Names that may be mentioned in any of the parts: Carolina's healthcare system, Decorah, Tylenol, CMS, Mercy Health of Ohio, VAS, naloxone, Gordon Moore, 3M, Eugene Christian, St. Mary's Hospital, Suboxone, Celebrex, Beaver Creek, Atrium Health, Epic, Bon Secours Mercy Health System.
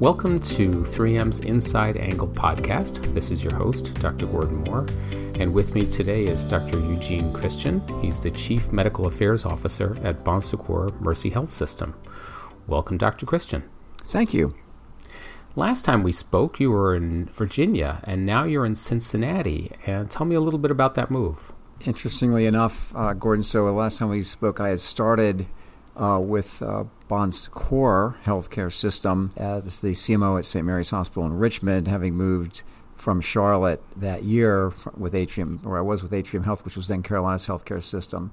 Welcome to 3M's Inside Angle podcast. This is your host, Dr. Gordon Moore, and with me today is Dr. Eugene Christian. He's the Chief Medical Affairs Officer at Bon Secours Mercy Health System. Welcome, Dr. Christian. Thank you. Last time we spoke, you were in Virginia, and now you're in Cincinnati. And tell me a little bit about that move. Interestingly enough, Gordon, so the last time we spoke, I had started with Bon Secours Healthcare System as the CMO at St. Mary's Hospital in Richmond, having moved from Charlotte that year with Atrium, where I was with Atrium Health, which was then Carolina's healthcare system.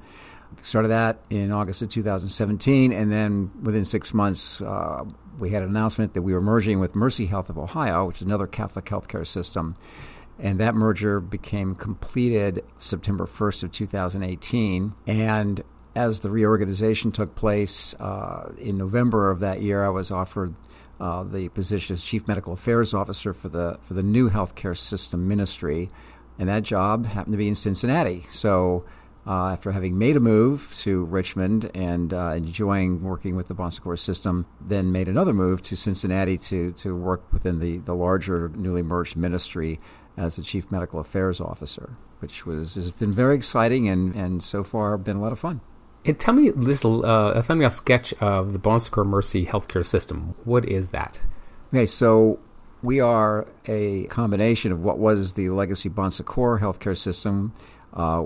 Started that in August of 2017, and then within 6 months, we had an announcement that we were merging with Mercy Health of Ohio, which is another Catholic healthcare system. And that merger became completed September 1st of 2018. And as the reorganization took place in November of that year, I was offered the position as Chief Medical Affairs Officer for the new healthcare system ministry. And that job happened to be in Cincinnati. So after having made a move to Richmond and enjoying working with the Bon Secours system, then made another move to Cincinnati to work within the larger newly merged ministry as the Chief Medical Affairs Officer, which has been very exciting and so far been a lot of fun. And tell me a sketch of the Bon Secours Mercy healthcare system. What is that? Okay, so we are a combination of what was the legacy Bon Secours healthcare system,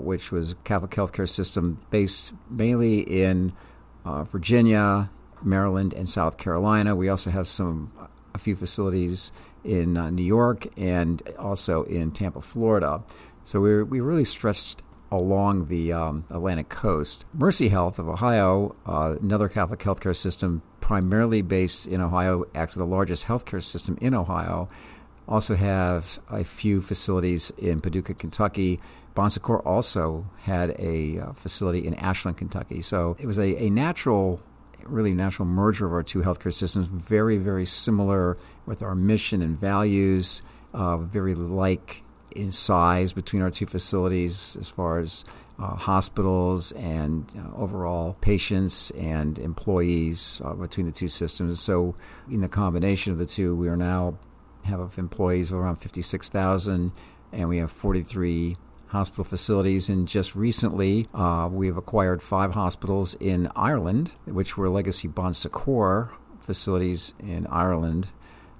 which was a Catholic healthcare system based mainly in Virginia, Maryland, and South Carolina. We also have a few facilities in New York and also in Tampa, Florida. So we really stretched along the Atlantic coast. Mercy Health of Ohio, another Catholic healthcare system primarily based in Ohio, actually the largest healthcare system in Ohio, also have a few facilities in Paducah, Kentucky. Bon Secours also had a facility in Ashland, Kentucky. So it was a really natural merger of our two healthcare systems, very, very similar with our mission and values, very like in size between our two facilities as far as hospitals and overall patients and employees between the two systems. So in the combination of the two, we are now have employees of around 56,000, and we have 43 hospital facilities. And just recently, we have acquired 5 hospitals in Ireland, which were legacy Bon Secours facilities in Ireland,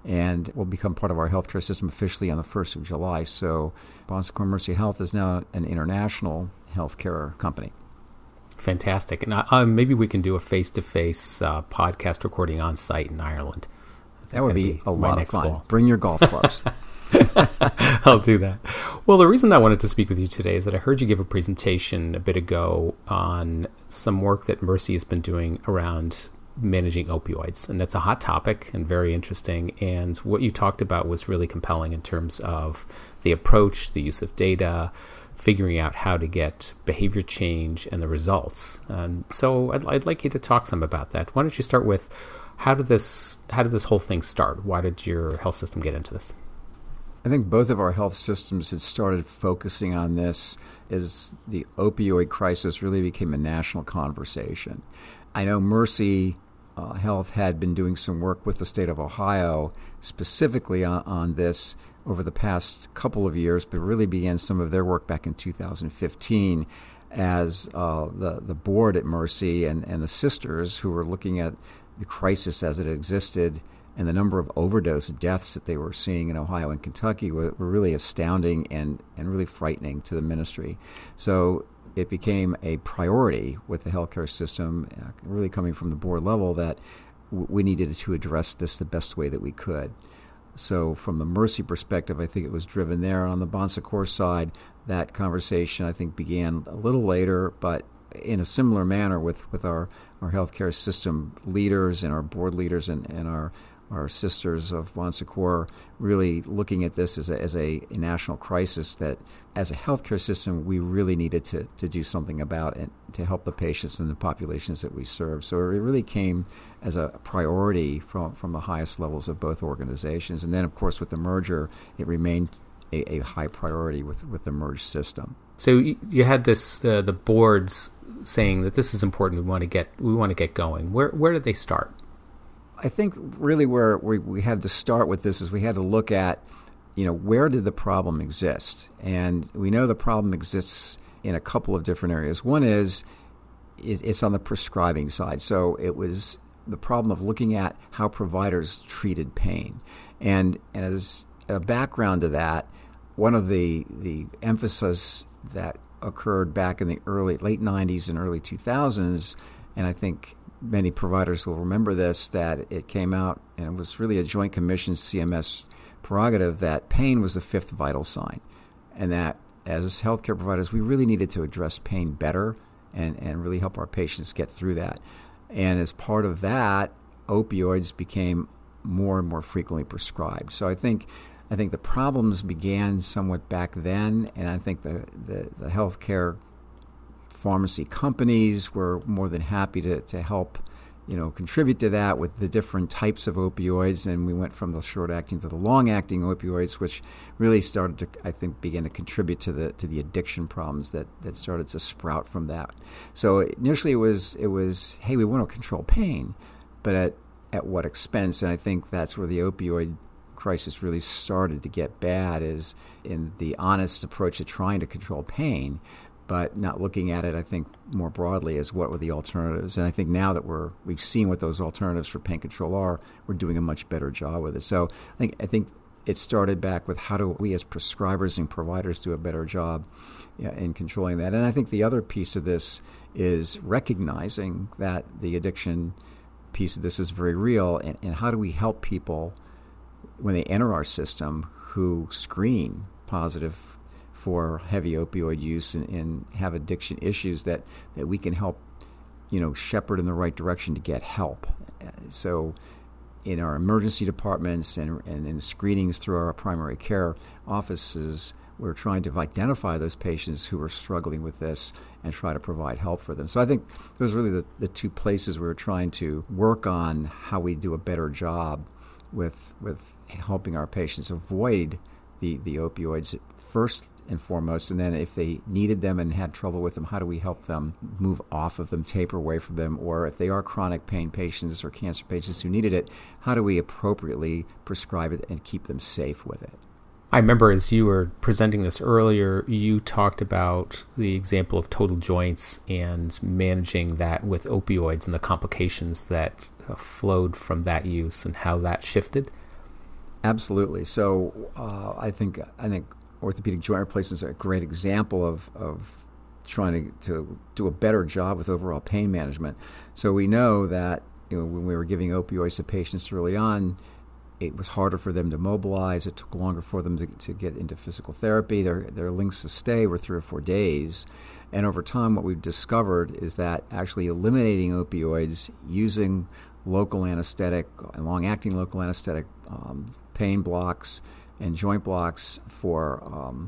and will become part of our healthcare system officially on the 1st of July. So Bon Secours Mercy Health is now an international healthcare company. Fantastic. And maybe we can do a face-to-face podcast recording on site in Ireland. That would be a lot of fun. Goal. Bring your golf clubs. I'll do that. Well, the reason I wanted to speak with you today is that I heard you give a presentation a bit ago on some work that Mercy has been doing around managing opioids. And that's a hot topic and very interesting. And what you talked about was really compelling in terms of the approach, the use of data, figuring out how to get behavior change and the results. And so I'd like you to talk some about that. Why don't you start with how did this whole thing start? Why did your health system get into this? I think both of our health systems had started focusing on this as the opioid crisis really became a national conversation. I know Mercy Health had been doing some work with the state of Ohio specifically on this over the past couple of years, but really began some of their work back in 2015 as the board at Mercy and the sisters who were looking at the crisis as it existed and the number of overdose deaths that they were seeing in Ohio and Kentucky were really astounding and really frightening to the ministry. So it became a priority with the healthcare system, really coming from the board level, that we needed to address this the best way that we could. So from the Mercy perspective, I think it was driven there. On the Bon Secours side, that conversation, I think, began a little later, but in a similar manner with our healthcare system leaders and our board leaders and our sisters of Bon Secours really looking at this as a national crisis that as a healthcare system we really needed to do something about and to help the patients and the populations that we serve. So it really came as a priority from the highest levels of both organizations. And then, of course, with the merger, it remained a high priority with the merged system. So you had this the boards saying that this is important, we want to get going. Where did they start? I think really where we had to start with this is we had to look at, you know, where did the problem exist? And we know the problem exists in a couple of different areas. One is it's on the prescribing side. So it was the problem of looking at how providers treated pain. And as a background to that, one of the emphasis that occurred back in the late 90s and early 2000s, and I think many providers will remember this, that it came out and it was really a Joint Commission CMS prerogative that pain was the fifth vital sign, and that as healthcare providers, we really needed to address pain better and really help our patients get through that. And as part of that, opioids became more and more frequently prescribed. So I think the problems began somewhat back then, and I think the healthcare pharmacy companies were more than happy to help, you know, contribute to that with the different types of opioids. And we went from the short-acting to the long-acting opioids, which really started to, I think, begin to contribute to the addiction problems that started to sprout from that. So initially it was, hey, we want to control pain, but at what expense? And I think that's where the opioid crisis really started to get bad, is in the honest approach to trying to control pain, but not looking at it, I think, more broadly as what were the alternatives. And I think now that we've seen what those alternatives for pain control are, we're doing a much better job with it. So I think it started back with how do we as prescribers and providers do a better job in controlling that. And I think the other piece of this is recognizing that the addiction piece of this is very real, and how do we help people when they enter our system who screen positive for heavy opioid use and have addiction issues that we can help, you know, shepherd in the right direction to get help. So in our emergency departments and in screenings through our primary care offices, we're trying to identify those patients who are struggling with this and try to provide help for them. So I think those are really the two places we're trying to work on how we do a better job with helping our patients avoid the opioids first and foremost, and then if they needed them and had trouble with them, how do we help them move off of them, taper away from them, or if they are chronic pain patients or cancer patients who needed it, how do we appropriately prescribe it and keep them safe with it? I remember as you were presenting this earlier, you talked about the example of total joints and managing that with opioids and the complications that flowed from that use and how that shifted. Absolutely. So I think orthopedic joint replacements are a great example of trying to do a better job with overall pain management. So we know that, you know, when we were giving opioids to patients early on, it was harder for them to mobilize. It took longer for them to get into physical therapy. Their lengths of stay were 3 or 4 days. And over time, what we've discovered is that actually eliminating opioids, using local anesthetic and long-acting local anesthetic, pain blocks and joint blocks for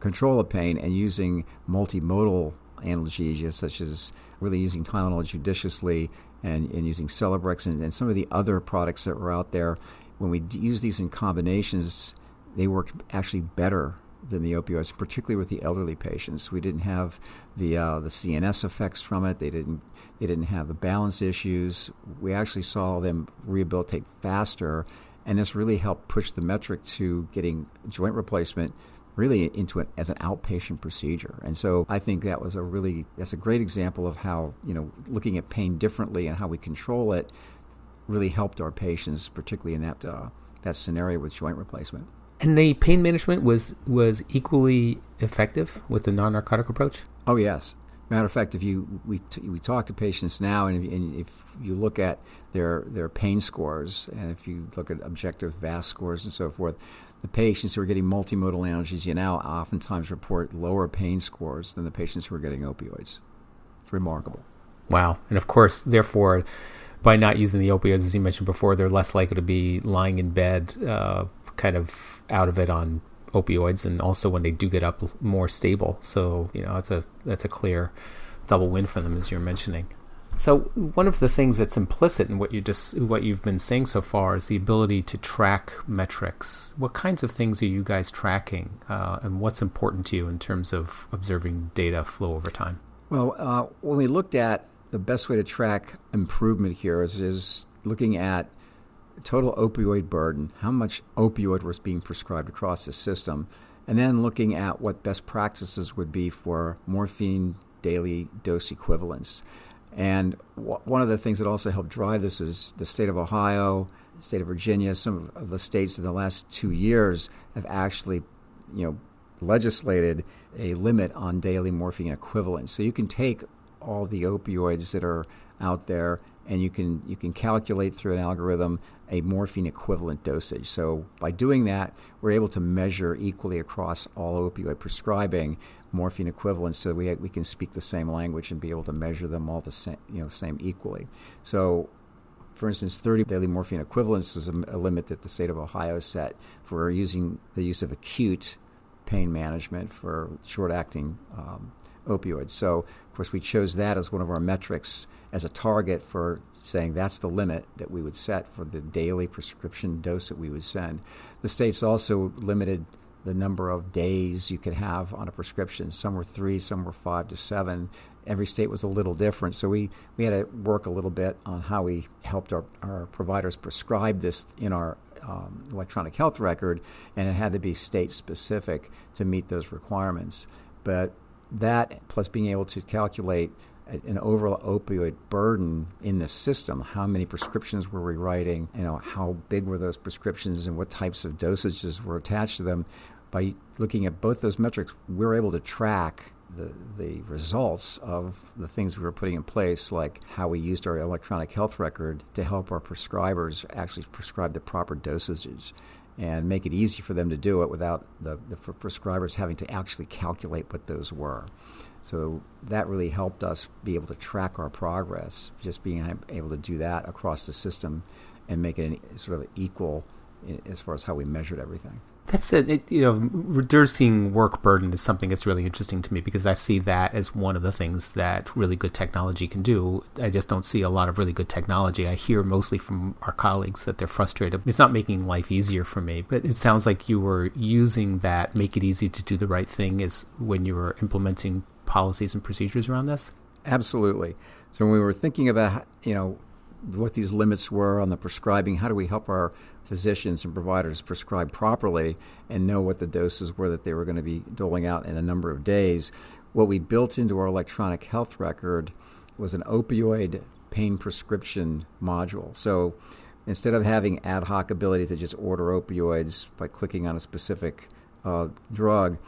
control of pain, and using multimodal analgesia, such as really using Tylenol judiciously and using Celebrex and some of the other products that were out there, when we use these in combinations, they work actually better than the opioids, particularly with the elderly patients. We didn't have the CNS effects from it. They didn't have the balance issues. We actually saw them rehabilitate faster, and this really helped push the metric to getting joint replacement really into it as an outpatient procedure. And so I think that's a great example of how, you know, looking at pain differently and how we control it really helped our patients, particularly in that scenario with joint replacement. And the pain management was equally effective with the non-narcotic approach? Oh, yes. Matter of fact, we talk to patients now, and if you look at their pain scores, and if you look at objective VAS scores and so forth, the patients who are getting multimodal analgesia now oftentimes report lower pain scores than the patients who are getting opioids. It's remarkable. Wow. And of course, therefore, by not using the opioids, as you mentioned before, they're less likely to be lying in bed kind of out of it on opioids, and also when they do get up, more stable. So, you know, that's a clear double win for them, as you're mentioning. So one of the things that's implicit in what you've been saying so far is the ability to track metrics. What kinds of things are you guys tracking, and what's important to you in terms of observing data flow over time? Well, when we looked at the best way to track improvement here is looking at total opioid burden, how much opioid was being prescribed across the system, and then looking at what best practices would be for morphine daily dose equivalents. And one of the things that also helped drive this is the state of Ohio, the state of Virginia, some of the states in the last 2 years have actually, legislated a limit on daily morphine equivalents. So you can take all the opioids that are out there, and you can calculate through an algorithm a morphine equivalent dosage. So by doing that, we're able to measure equally across all opioid prescribing morphine equivalents, so we can speak the same language and be able to measure them all the same, same equally. So, for instance, 30 daily morphine equivalents is a limit that the state of Ohio set for the use of acute pain management for short-acting opioids. So, of course, we chose that as one of our metrics as a target for saying that's the limit that we would set for the daily prescription dose that we would send. The states also limited the number of days you could have on a prescription. Some were 3, some were 5 to 7. Every state was a little different. So we had to work a little bit on how we helped our providers prescribe this in our electronic health record, and it had to be state-specific to meet those requirements. But that, plus being able to calculate an overall opioid burden in the system, how many prescriptions were we writing, how big were those prescriptions and what types of dosages were attached to them. By looking at both those metrics, we were able to track the results of the things we were putting in place, like how we used our electronic health record to help our prescribers actually prescribe the proper dosages and make it easy for them to do it without the prescribers having to actually calculate what those were. So that really helped us be able to track our progress, just being able to do that across the system and make it sort of equal as far as how we measured everything. That's it. Reducing work burden is something that's really interesting to me, because I see that as one of the things that really good technology can do. I just don't see a lot of really good technology. I hear mostly from our colleagues that they're frustrated. It's not making life easier for me, but it sounds like you were using that make it easy to do the right thing is when you were implementing policies and procedures around this? Absolutely. So when we were thinking about, what these limits were on the prescribing, how do we help our physicians and providers prescribe properly and know what the doses were that they were going to be doling out in a number of days, what we built into our electronic health record was an opioid pain prescription module. So instead of having ad hoc ability to just order opioids by clicking on a specific drug,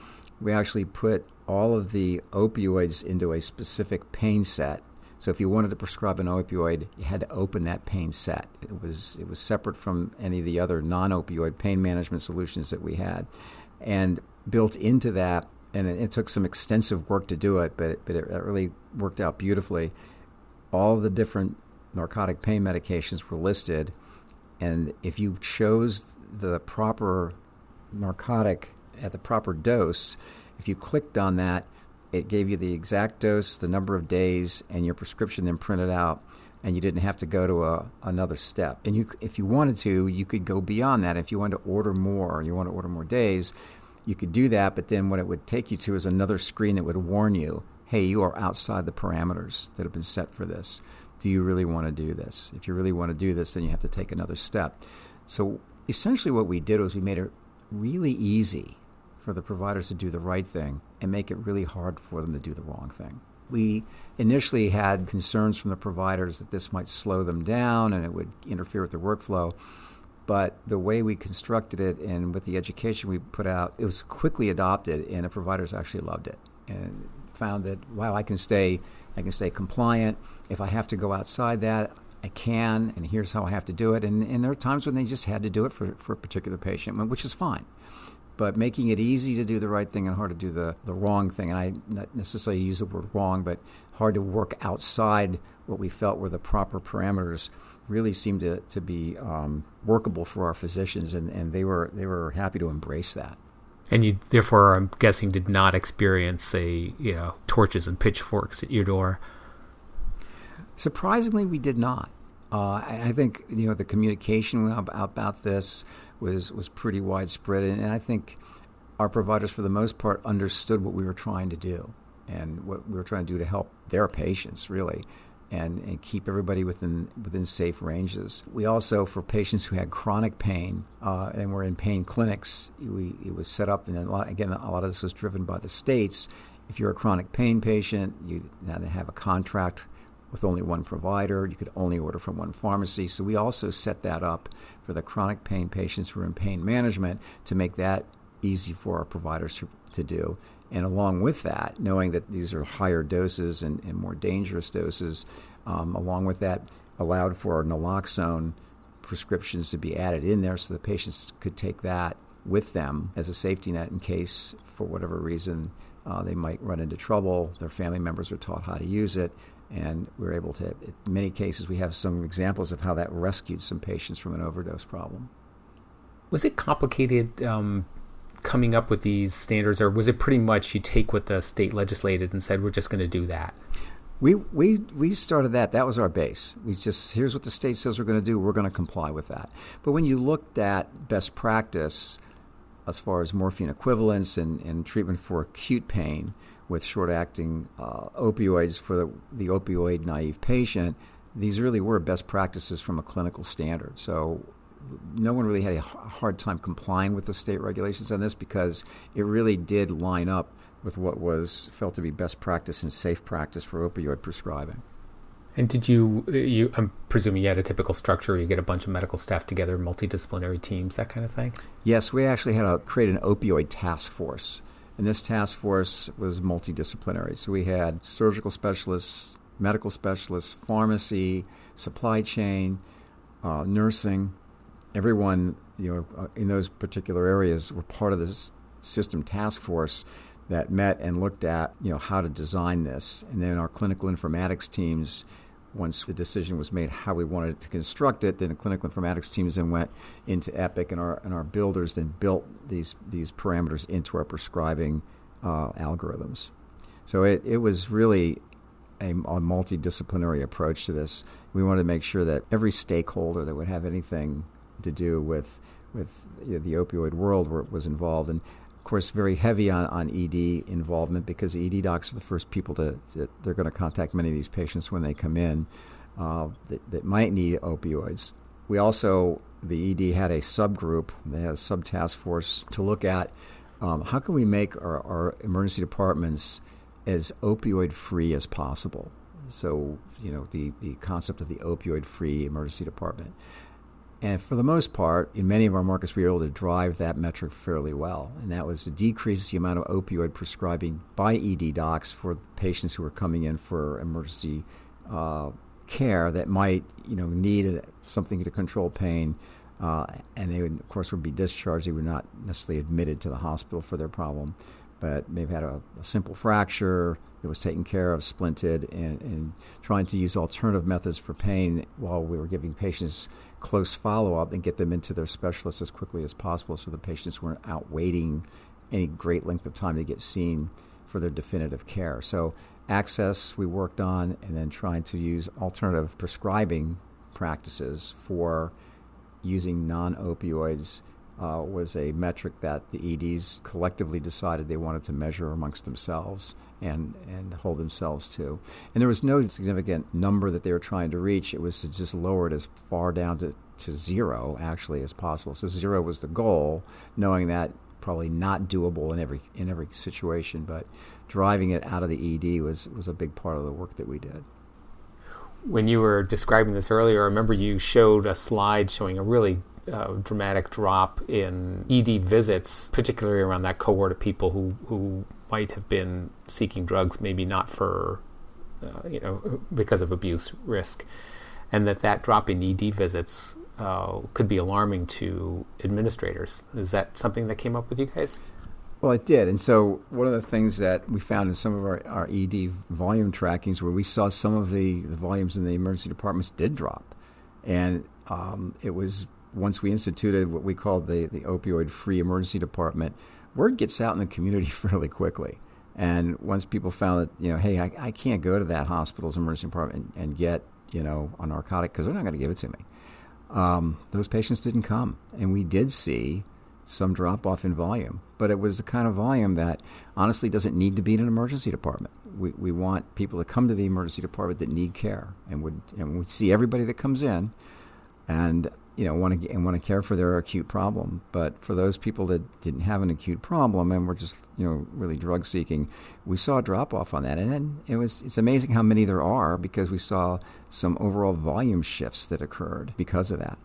we actually put all of the opioids into a specific pain set. So if you wanted to prescribe an opioid, you had to open that pain set. It was separate from any of the other non-opioid pain management solutions that we had. And built into that, and it took some extensive work to do it, but it really worked out beautifully. All the different narcotic pain medications were listed, and if you chose the proper narcotic at the proper dose, if you clicked on that, it gave you the exact dose, the number of days, and your prescription then printed out, and you didn't have to go to another step. And if you wanted to, you could go beyond that. If you wanted to order more, or you want to order more days, you could do that, but then what it would take you to is another screen that would warn you, hey, you are outside the parameters that have been set for this. Do you really want to do this? If you really want to do this, then you have to take another step. So essentially what we did was we made it really easy for the providers to do the right thing and make it really hard for them to do the wrong thing. We initially had concerns from the providers that this might slow them down and it would interfere with their workflow, but the way we constructed it and with the education we put out, it was quickly adopted, and the providers actually loved it and found that, wow, I can stay compliant. If I have to go outside that, I can, and here's how I have to do it. And there are times when they just had to do it for a particular patient, which is fine. But making it easy to do the right thing and hard to do the wrong thing, and I not necessarily use the word wrong, but hard to work outside what we felt were the proper parameters, really seemed to be workable for our physicians, and they were happy to embrace that. And you, therefore, I'm guessing, did not experience torches and pitchforks at your door. Surprisingly, we did not. I think the communication about this was pretty widespread, and I think our providers, for the most part, understood what we were trying to do and what we were trying to do to help their patients, really, and keep everybody within safe ranges. We also, for patients who had chronic pain and were in pain clinics, it was set up, and a lot of this was driven by the states. If you're a chronic pain patient, you had to have a contract with only one provider. You could only order from one pharmacy. So we also set that up for the chronic pain patients who are in pain management to make that easy for our providers to do. And along with that, knowing that these are higher doses and more dangerous doses, along with that, allowed for our naloxone prescriptions to be added in there so the patients could take that with them as a safety net in case, for whatever reason, they might run into trouble. Their family members are taught how to use it. And we're able to, in many cases, we have some examples of how that rescued some patients from an overdose problem. Was it complicated coming up with these standards, or was it pretty much you take what the state legislated and said, we're just going to do that? We started that. That was our base. We just, here's what the state says we're going to do. We're going to comply with that. But when you looked at best practice as far as morphine equivalents and treatment for acute pain, with short-acting opioids for the opioid-naive patient, these really were best practices from a clinical standard. So no one really had a hard time complying with the state regulations on this because it really did line up with what was felt to be best practice and safe practice for opioid prescribing. And did you I'm presuming you had a typical structure, you get a bunch of medical staff together, multidisciplinary teams, that kind of thing? Yes, we actually had to create an opioid task force. And this task force was multidisciplinary. So we had surgical specialists, medical specialists, pharmacy, supply chain, nursing. Everyone, in those particular areas were part of this system task force that met and looked at, how to design this. And then our clinical informatics teams, once the decision was made how we wanted to construct it, then the clinical informatics teams then went into Epic, and our builders then built these parameters into our prescribing algorithms. So it was really a multidisciplinary approach to this. We wanted to make sure that every stakeholder that would have anything to do with the opioid world was involved, and of course very heavy on ED involvement, because ED docs are the first people to they're going to contact many of these patients when they come in that might need opioids. We also, the ED had a subgroup, they had a sub-task force to look at how can we make our emergency departments as opioid-free as possible. So, the concept of the opioid-free emergency department. And for the most part, in many of our markets, we were able to drive that metric fairly well. And that was to decrease the amount of opioid prescribing by ED docs for patients who were coming in for emergency care that might, need something to control pain. And they would, of course, would be discharged. They were not necessarily admitted to the hospital for their problem, but may have had a simple fracture that was taken care of, splinted, and trying to use alternative methods for pain while we were giving patients close follow-up and get them into their specialists as quickly as possible so the patients weren't out waiting any great length of time to get seen for their definitive care. So access we worked on, and then trying to use alternative prescribing practices for using non-opioids was a metric that the EDs collectively decided they wanted to measure amongst themselves and hold themselves to. And there was no significant number that they were trying to reach. It was to just lower it as far down to zero, actually, as possible. So zero was the goal, knowing that probably not doable in every situation, but driving it out of the ED was a big part of the work that we did. When you were describing this earlier, I remember you showed a slide showing a really dramatic drop in ED visits, particularly around that cohort of people who might have been seeking drugs, maybe not for, because of abuse risk, and that drop in ED visits could be alarming to administrators. Is that something that came up with you guys? Well, it did. And so one of the things that we found in some of our ED volume trackings, where we saw some of the volumes in the emergency departments did drop. And it was, once we instituted what we called the opioid-free emergency department, word gets out in the community fairly quickly. And once people found that, hey, I can't go to that hospital's emergency department and get, a narcotic because they're not going to give it to me. Those patients didn't come. And we did see some drop off in volume. But it was the kind of volume that honestly doesn't need to be in an emergency department. We want people to come to the emergency department that need care and would see everybody that comes in and, you know, want to care for their acute problem. But for those people that didn't have an acute problem and were just, you know, really drug seeking, we saw a drop off on that. And then it's amazing how many there are, because we saw some overall volume shifts that occurred because of that.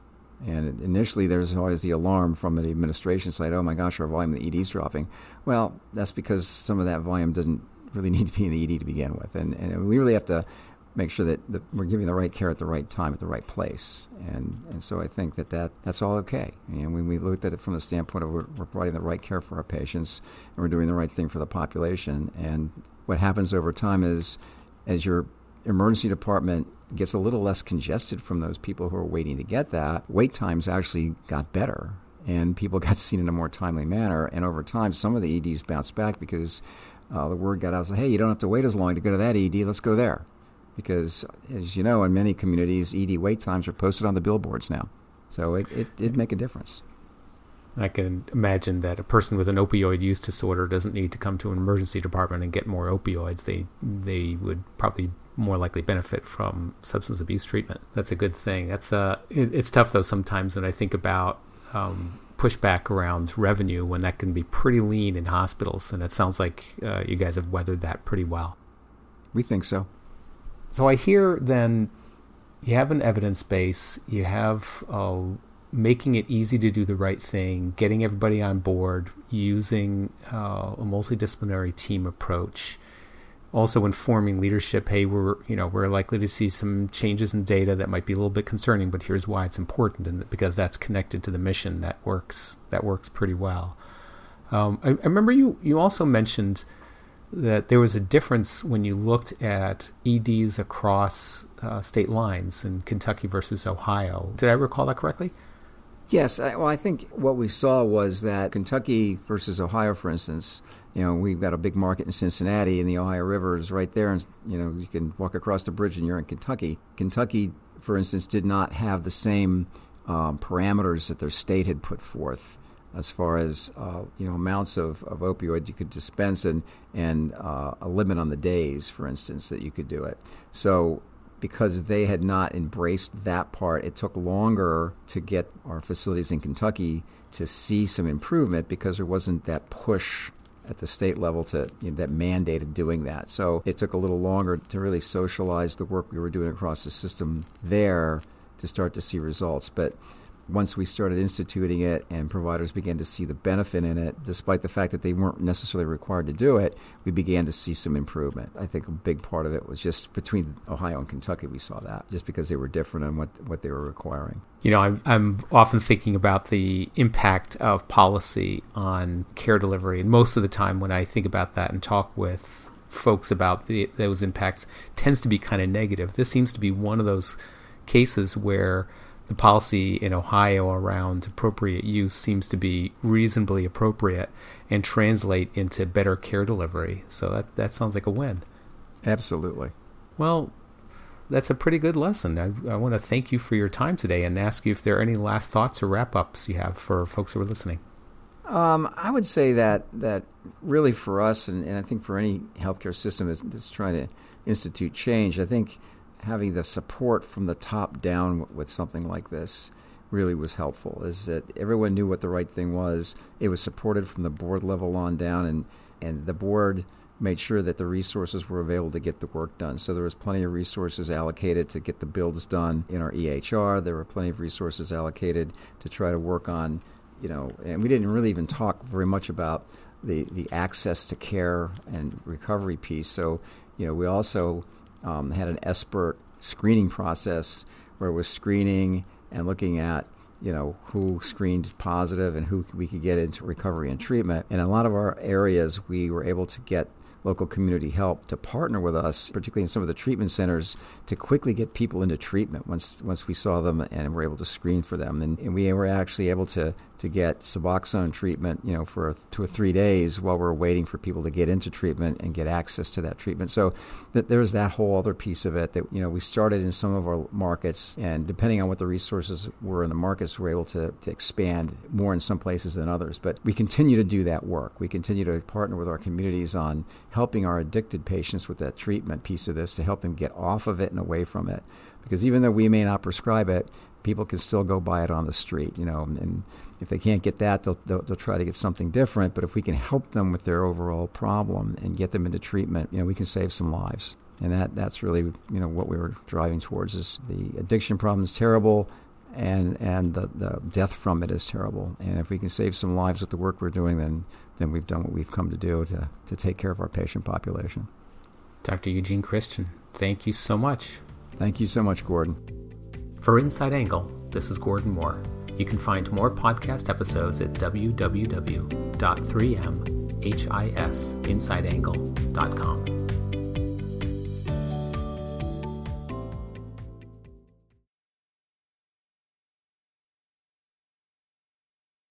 And initially, there's always the alarm from the administration side, oh my gosh, our volume in the ED is dropping. Well, that's because some of that volume didn't really need to be in the ED to begin with. And we really have to make sure that we're giving the right care at the right time, at the right place. And so I think that's all okay. And when we looked at it from the standpoint of we're providing the right care for our patients and we're doing the right thing for the population. And what happens over time is as your emergency department gets a little less congested from those people who are waiting to get that, wait times actually got better and people got seen in a more timely manner. And over time, some of the EDs bounced back because the word got out and said, hey, you don't have to wait as long to go to that ED, let's go there. Because, as you know, in many communities, ED wait times are posted on the billboards now. So it did make a difference. I can imagine that a person with an opioid use disorder doesn't need to come to an emergency department and get more opioids. They would probably more likely benefit from substance abuse treatment. That's a good thing. That's it's tough, though, sometimes when I think about pushback around revenue when that can be pretty lean in hospitals. And it sounds like you guys have weathered that pretty well. We think so. So I hear then you have an evidence base, you have making it easy to do the right thing, getting everybody on board, using a multidisciplinary team approach, also informing leadership, hey, we're likely to see some changes in data that might be a little bit concerning, but here's why it's important, and because that's connected to the mission, that works pretty well. I remember you also mentioned that there was a difference when you looked at EDs across state lines in Kentucky versus Ohio. Did I recall that correctly? Yes. I think what we saw was that Kentucky versus Ohio, for instance, you know, we've got a big market in Cincinnati and the Ohio River is right there. And, you know, you can walk across the bridge and you're in Kentucky. Kentucky, for instance, did not have the same parameters that their state had put forth as far as, amounts of opioid you could dispense and a limit on the days, for instance, that you could do it. So because they had not embraced that part, it took longer to get our facilities in Kentucky to see some improvement because there wasn't that push at the state level to that mandated doing that. So it took a little longer to really socialize the work we were doing across the system there to start to see results. But once we started instituting it and providers began to see the benefit in it, despite the fact that they weren't necessarily required to do it, we began to see some improvement. I think a big part of it was just between Ohio and Kentucky, we saw that just because they were different on what they were requiring. You know, I'm often thinking about the impact of policy on care delivery. And most of the time when I think about that and talk with folks about those impacts, it tends to be kind of negative. This seems to be one of those cases where the policy in Ohio around appropriate use seems to be reasonably appropriate and translate into better care delivery. So that sounds like a win. Absolutely. Well, that's a pretty good lesson. I want to thank you for your time today and ask you if there are any last thoughts or wrap-ups you have for folks who are listening. I would say that really for us, and I think for any healthcare system that's trying to institute change, I think having the support from the top down with something like this really was helpful, is that everyone knew what the right thing was. It was supported from the board level on down, and the board made sure that the resources were available to get the work done. So there was plenty of resources allocated to get the builds done in our EHR. There were plenty of resources allocated to try to work on, you know, and we didn't really even talk very much about the access to care and recovery piece. So, you know, we also had an expert screening process where it was screening and looking at, you know, who screened positive and who we could get into recovery and treatment. In a lot of our areas, we were able to get local community help to partner with us, particularly in some of the treatment centers, to quickly get people into treatment once we saw them and were able to screen for them. And we were actually able to to get Suboxone treatment, you know, for 2 or 3 days while we're waiting for people to get into treatment and get access to that treatment. So there's that whole other piece of it that, you know, we started in some of our markets, and depending on what the resources were in the markets, we're able to expand more in some places than others. But we continue to do that work. We continue to partner with our communities on helping our addicted patients with that treatment piece of this to help them get off of it and away from it. Because even though we may not prescribe it, people can still go buy it on the street, you know, and if they can't get that, they'll try to get something different. But if we can help them with their overall problem and get them into treatment, you know, we can save some lives. And that's really, you know, what we were driving towards, is the addiction problem is terrible, and the death from it is terrible. And if we can save some lives with the work we're doing, then we've done what we've come to do to take care of our patient population. Dr. Eugene Christian, thank you so much. Thank you so much, Gordon. For Inside Angle, this is Gordon Moore. You can find more podcast episodes at www.3mhisinsideangle.com.